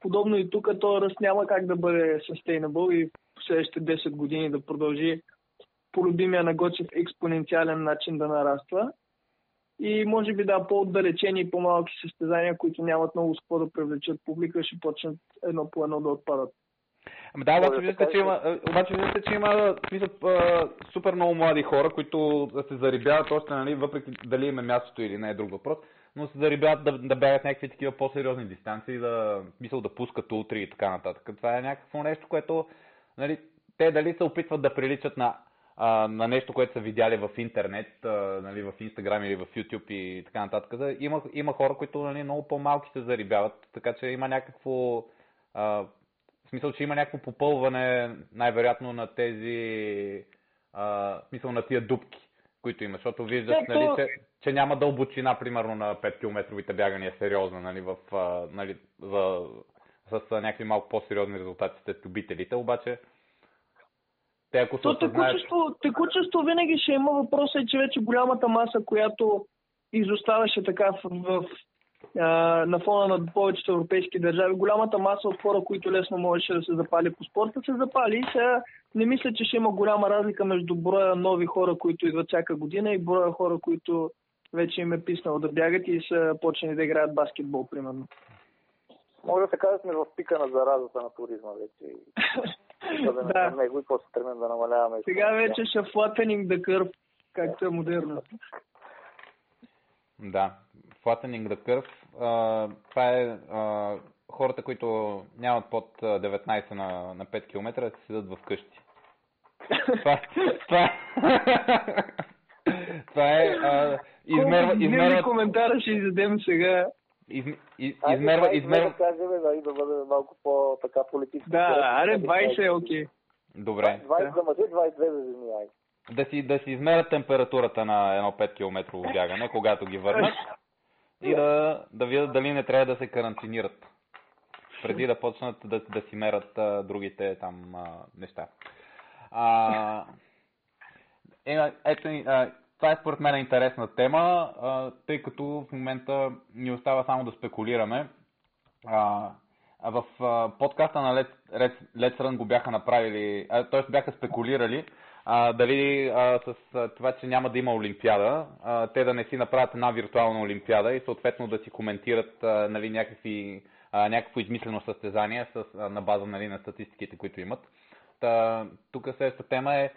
подобно и тук, то ръст няма как да бъде sustainable и в следващите 10 години да продължи по любимия на Гочев експоненциален начин да нараства. И може би да, по-отдалечени и по-малки състезания, които нямат много спор да привлечат публика, ще почнат едно по едно да отпадат. Ами да, обаче виждате, че има супер много млади хора, които се зарибяват още, нали, въпреки дали им е мястото или не е друг въпрос, но се зарибяват да бягат някакви такива по-сериозни дистанции, да пускат ултри и така нататък. Това е някакво нещо, което, нали, те дали се опитват да приличат на нещо, което са видяли в интернет, нали, в Инстаграм или в Ютуб и така нататък. Има хора, които, нали, много по-малки се зарибяват, така че има някакво... смисъл, че има някакво попълване, най-вероятно, на тези... смисъл, на тия дупки, които има, защото виждаш, нали, че няма дълбочина, примерно, на 5-километровите бягания сериозна, нали, нали, с някакви малко по-сериозни резултати след любителите, обаче... Текучество винаги ще има. Въпросът е, че вече голямата маса, която изоставаше така на фона на повечето европейски държави, голямата маса от хора, които лесно можеше да се запали по спорта, се запали. И сега не мисля, че ще има голяма разлика между броя нови хора, които идват всяка година, и броя хора, които вече им е писнало да бягат и са почнали да играят баскетбол, примерно. Може да се казваме в пика на заразата на туризма вече. Да. Него и после тръгнем да намаляваме. Сега вече ще flattening the curve, както е модерно. Да, flattening the curve. Това е хората, които нямат под 19 на 5 км, се седат в къщи. Това е... Измерва... коментара ще издадем сега. Измерва. Да кажем, да бъде малко по-така политически. Да, аре 20 е окей. Добре. 20 за мъже, 22 за жени. Да си измерят температурата на едно 5-километрово бягане, когато ги върнат, и да видят дали не трябва да се карантинират, преди да почнат да си мерят другите там неща. Ето ни... Това е според мен интересна тема, тъй като в момента ни остава само да спекулираме. В подкаста на Let's Run го бяха направили, т.е. бяха спекулирали дали с това, че няма да има Олимпиада, те да не си направят една виртуална Олимпиада и съответно да си коментират, нали, някакво измислено състезание на база, нали, на статистиките, които имат. Тук следващата тема е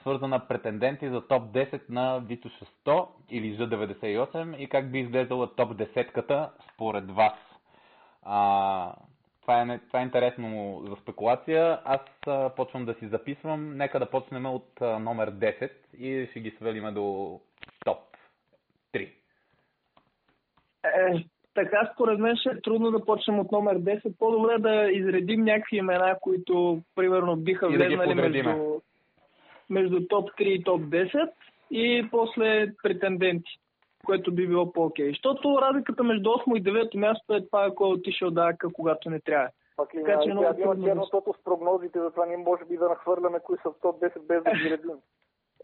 свързана претенденти за топ 10 на Витоша 100 или Ж98 и как би изглеждала топ 10-ката според вас. Това е интересно за спекулация. Аз почвам да си записвам. Нека да почнем от номер 10 и ще ги свелим до топ 3. Така според мен ще е трудно да почнем от номер 10. По-добре да изредим някакви имена, които примерно биха влезнали между топ 3 и топ 10 и после претенденти, което би било по-окей. Защото разликата между 8 и 9 място е това, ако отишъл да ака, когато не трябва. Така че много трудно. Защото с прогнозите, затова ние може би да нахвърляме кои са в топ 10 без да ги редим.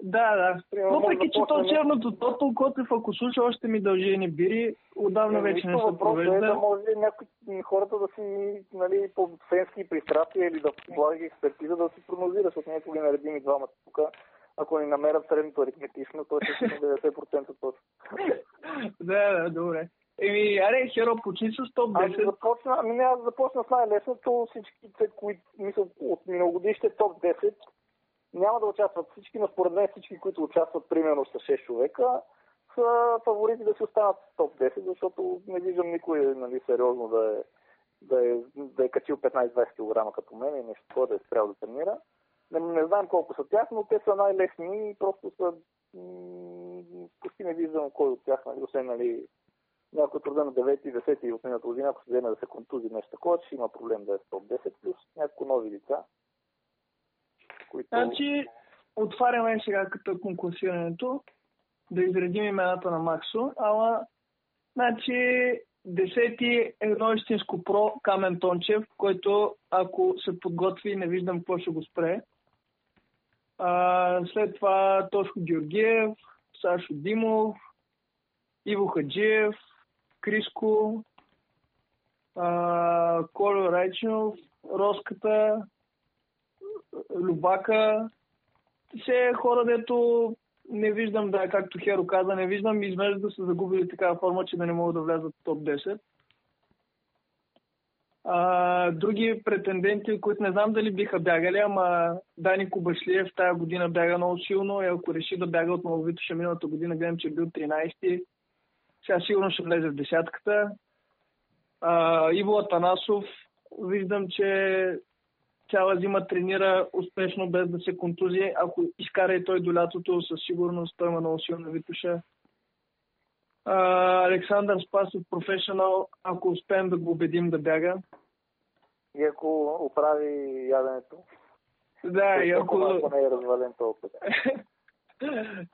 Да. Въпреки, че то черното тото, което ако слуша, още ми дължи едни бири, отдавна вече не се провежда. Да, може някои хората да си, нали, по фенски пристрастия или да влаги експертиза, да си прогнозира, защото ние ги наредим и двамата тук. Ако ни намерят средното аритметично, то ще си на 90% точно. Да, добре. Еми, аре, Херо, почни с топ 10. Аз започна с най-лесното. Всичките, които мисля, от миналогодишните топ 10, няма да участват всички, но според мен всички, които участват примерно с 6 човека, са фаворити да си останат в топ 10, защото не виждам никой, нали, сериозно да е качил 15-20 кг като мен и нещо такова да е спрял да тренира. Не знам колко са тях, но те са най-лесни и просто са... почти не виждам кой от тях, нали, освен, нали, някой труда на 9 и 10 и от миналата година, ако се вземе да се контузи нещо такова, ще има проблем да е в топ 10 плюс някои нови лица. Които... Значи, отваряме сега като конкурсирането, да изредим имената на Максо, ала Значи, 10-ти едно истинско про Камен Тончев, който ако се подготви, не виждам какво ще го спре. След това Тошко Георгиев, Сашо Димов, Иво Хаджиев, Криско, Колю Райчинов, Роската, Любака. Все хора, дето не виждам, да, както Херо каза, не виждам, измежда да са загубили такава форма, че да не могат да влязат в топ 10. Други претенденти, които не знам дали биха бягали, ама Дани Кубашлиев тая година бяга много силно и ако реши да бяга отново Витоша миналата година, гледам, че е бил 13-ти. Сега сигурно ще влезе в десятката. Иво Атанасов, виждам, че цяла зима тренира успешно без да се контузи. Ако изкара и той до лятото, със сигурност той има много силна Витоша. Александър Спасов, професионал, ако успеем да го убедим да бяга. И ако оправи яденето. Да, и ако... Ако не е развален толкова.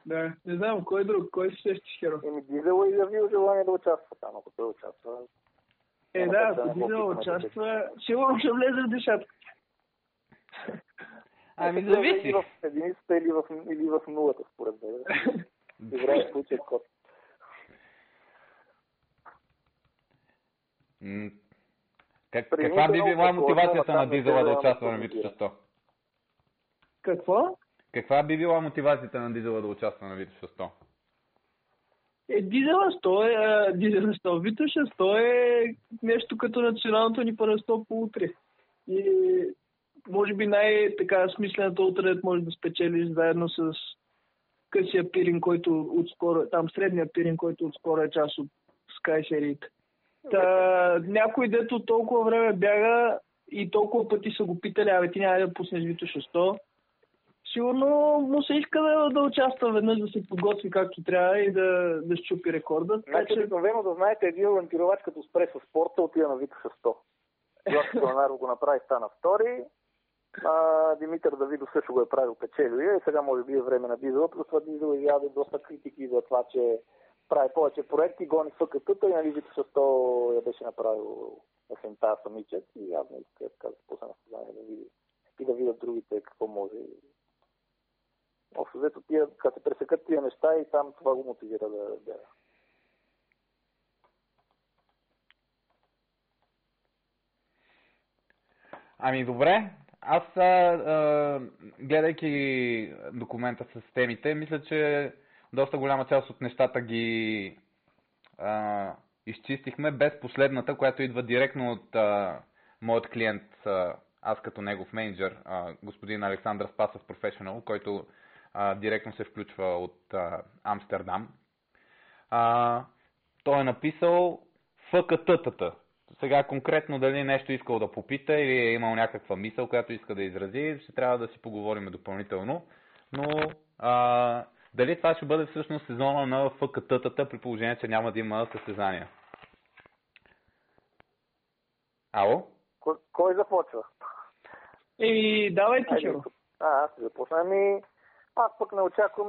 Да, не знам, кой друг, кой се сещи Херо? Еми Дизела изявил желание да участва там, ако той участва. Да, ако Дизела участва, сигурно ще влезе в десятка. Ами зависи. В единицата или в нулата, според мен. Играеш случай код. Каква би била мотивацията на Дизела да участва на Витоша 100? Какво? Каква би била мотивацията на Дизела да участва на Витоша 100? Дизела 100, Витоша 100 е нещо като националното ни първенство по утре. И може би най-така смислената утре може да спечелиш заедно с късия пирин, който отскоро, там средния пирин, който отскоро е част от Sky сериите. Някой, дето толкова време бяга и толкова пъти са го питали, абе ти няма да пуснеш Витоша 100, сигурно му се иска да участва веднъж, да се подготви както трябва и да счупи рекорда. Значи, обикновено да знаете, един лантировач като спре със спорта, отива на Витоша 100. Йоси Калнаро го направи, стана втори. Димитър Давидов също го е правил печелия и сега може би е време на Дизела. Плюс това Дизела изяде доста критики за това, че прави повече проекти, гони ФКТ-та и нали Витоша 100 я беше направил есента самичет и явно иска да спуса на съзнание да види и да видят другите какво може. Общо взето тия, като се пресекат тия неща и там това го мотивира да бяга. Ами добре, аз гледайки документа с темите, мисля, че доста голяма част от нещата ги изчистихме, без последната, която идва директно от моят клиент, аз като негов менеджер, господин Александър Спасов Professional, който директно се включва от Амстердам. Той е написал ФКТ-тата. Сега конкретно дали нещо искал да попита или е имал някаква мисъл, която иска да изрази, ще трябва да си поговорим допълнително. Но дали това ще бъде всъщност сезона на ФКТ-тата, при положение, че няма да има състезания? Ало? Кой започва? Давайте ще. Аз ще започна. Аз пък не очаквам.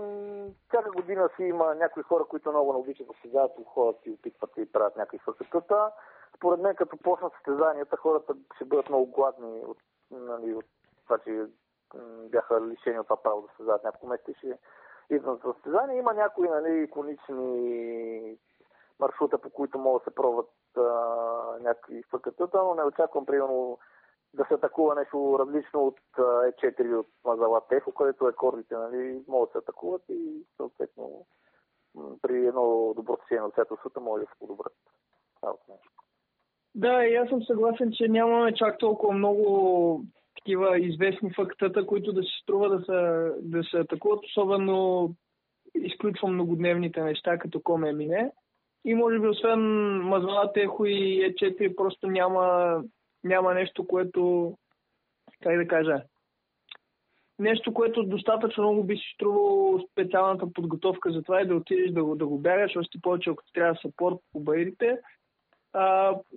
Всяка година си има някои хора, които много не обичат да седят, ходят и опитват и правят някакви ФКТ-та. Според мен, като почнат състезанията, хората ще бъдат много гладни от това, че бяха лишени от това право да състезават няколко месеца и ще идват за състезания. Има някои иконични маршрута, по които могат да се пробват някакви ФКТ-та, но не очаквам, примерно, да се атакува нещо различно от Е4 от Мазала Тех, където рекордите могат да се атакуват и съответно при едно добро течение от святостта може да се подобрят. Да, и аз съм съгласен, че нямаме чак толкова много такива известни ФКТ-та, които да се струва да се атакуват, особено изключвам многодневните неща, като коме мине. И може би освен Мазала Техо и Е4 просто няма нещо, което, как да кажа, нещо, което достатъчно много би си струвало специалната подготовка за това и да отидеш да го бягаш, още повече ако трябва да съпорт по баирите.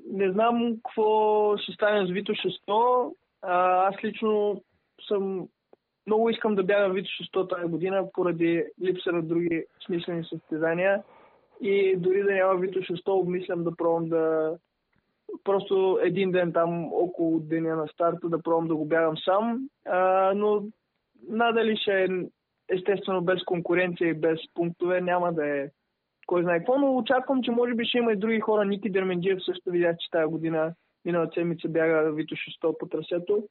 Не знам какво ще стане с Витоша 100. Аз лично много искам да бягам Витоша 100 тази година, поради липса на други смислени състезания. И дори да няма Витоша 100, обмислям да пробвам да... Просто един ден там, около деня на старта, да пробвам да го бягам сам. Но надали ще е, естествено, без конкуренция и без пунктове, няма да е кой знае какво, но очаквам, че може би ще има и други хора. Ники Дерменджиев също видях, че тази година, миналата седмица, бяга Витоша 100 по трасето.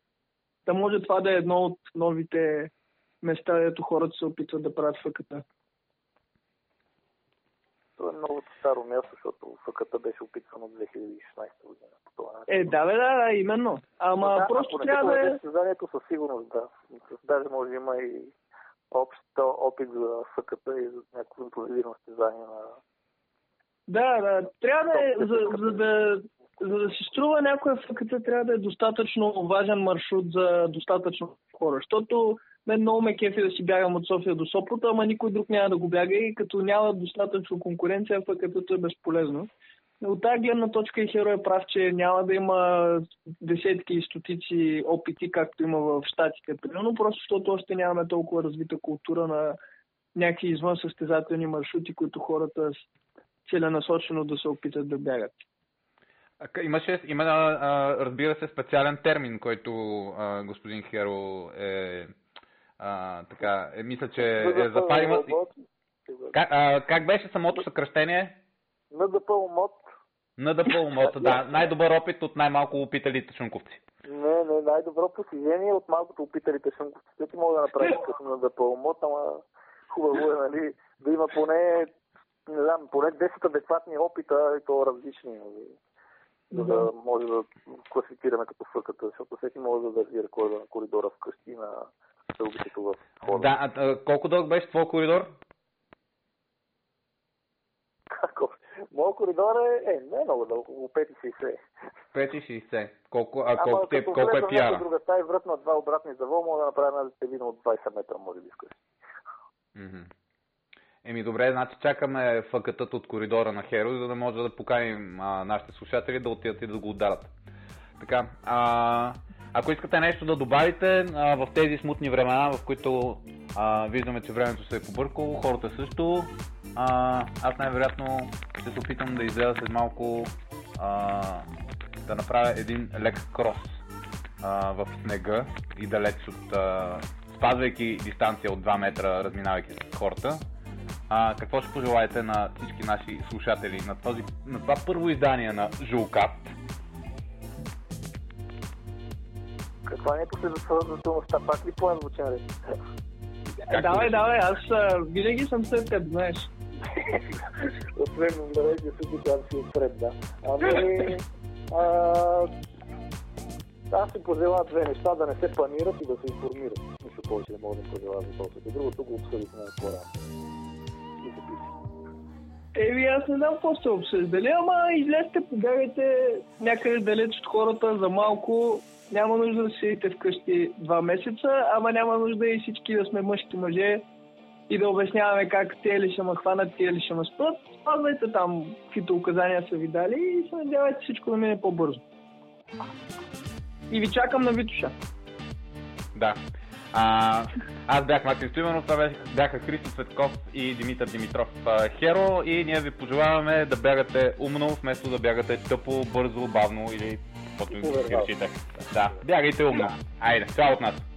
Да може това да е едно от новите места, дето хората се опитват да правят ФКТ. Това е много старо място, защото ФКТ беше опитвано от 2016 година. По това начин. Да, именно. Ама да, просто трябва да е... Съзнанието със сигурност, да. Даже може да има и общ опит за ФКТ и за някакво импровизирано състезание на... Да, трябва да е... За да се струва някоя ФКТ, трябва да е достатъчно важен маршрут за достатъчно хора. Защото мен много ме кефи да си бягам от София до Сопота, ама никой друг няма да го бяга и като няма достатъчно конкуренция, ФКТ е безполезно. От тази гледна точка и Херо е прав, че няма да има десетки и стотици опити, както има в Щатите. Примерно просто защото още нямаме толкова развита култура на някакви извън състезателни маршрути, които хората целенасочено да се опитат да бягат. Има, разбира се, специален термин, който господин Херо е... така, мисля, че е запалима... Как беше самото съкръщение? НАДПОУМОТ. НАДПОУМОТ, да. Най-добър опит от най-малко опиталите шунковци. Не, най-добро постижение от малкото опиталите шунковци. Ти мога да направиш като НАДПОУМОТ, ама хубаво е, нали, да има поне, не знам, поне 10 адекватни опита и то различни, нали. За да може да класифицираме като ФКТ, защото всеки може да държи рекорда на коридора вкъщи на дълбитето в хода. Да, колко дълг беше твой коридор? Моят коридор не е много дълго, около 5,60. 5,60. Колко е пиара? Ама като другата и врат на два обратни завола, мога да направя една десетина от 20 метра, може би вкъщи. Добре, значи чакаме ФКТ-та от коридора на Херо, за да може да поканим нашите слушатели да отидат и да го ударат. Така, ако искате нещо да добавите в тези смутни времена, в които виждаме, че времето се е побъркало, хората също, аз най-вероятно ще се опитам да изляза след малко да направя един лек крос в снега и далеч от, спазвайки дистанция от 2 метра, разминавайки с хората. Какво ще пожелаете на всички наши слушатели на това първо издание на Жулкаст? Каква не е последователността? Пак ли по-ен звучен ред? Давай, аз винаги съм след теб, знаеш. Освен да рече всички, когато си отпред, да. Аз си пожелавам две неща, да не се планират и да се информират. Нищо повече не мога да пожелавам за този. Другото го обсъдихме на по-рано. Аз не знам какво сте обсъждали, ама излезте, побягайте някъде далеч от хората за малко. Няма нужда да седите вкъщи 2 месеца, ама няма нужда и всички да сме мъжки мъже и да обясняваме как те ли ще ме хванат, те ли ще ме спрат. Спазвайте там, каквито указания са ви дали и се надявайте всичко да мине по-бързо. И ви чакам на Витоша. Да. Аз бях Максим Спинеров, това бяха Христо Цветков и Димитър Димитров Херо и ние ви пожелаваме да бягате умно, вместо да бягате тъпо, бързо, бавно или каквото ви решите. Да, бягайте умно. Айде, това от нас.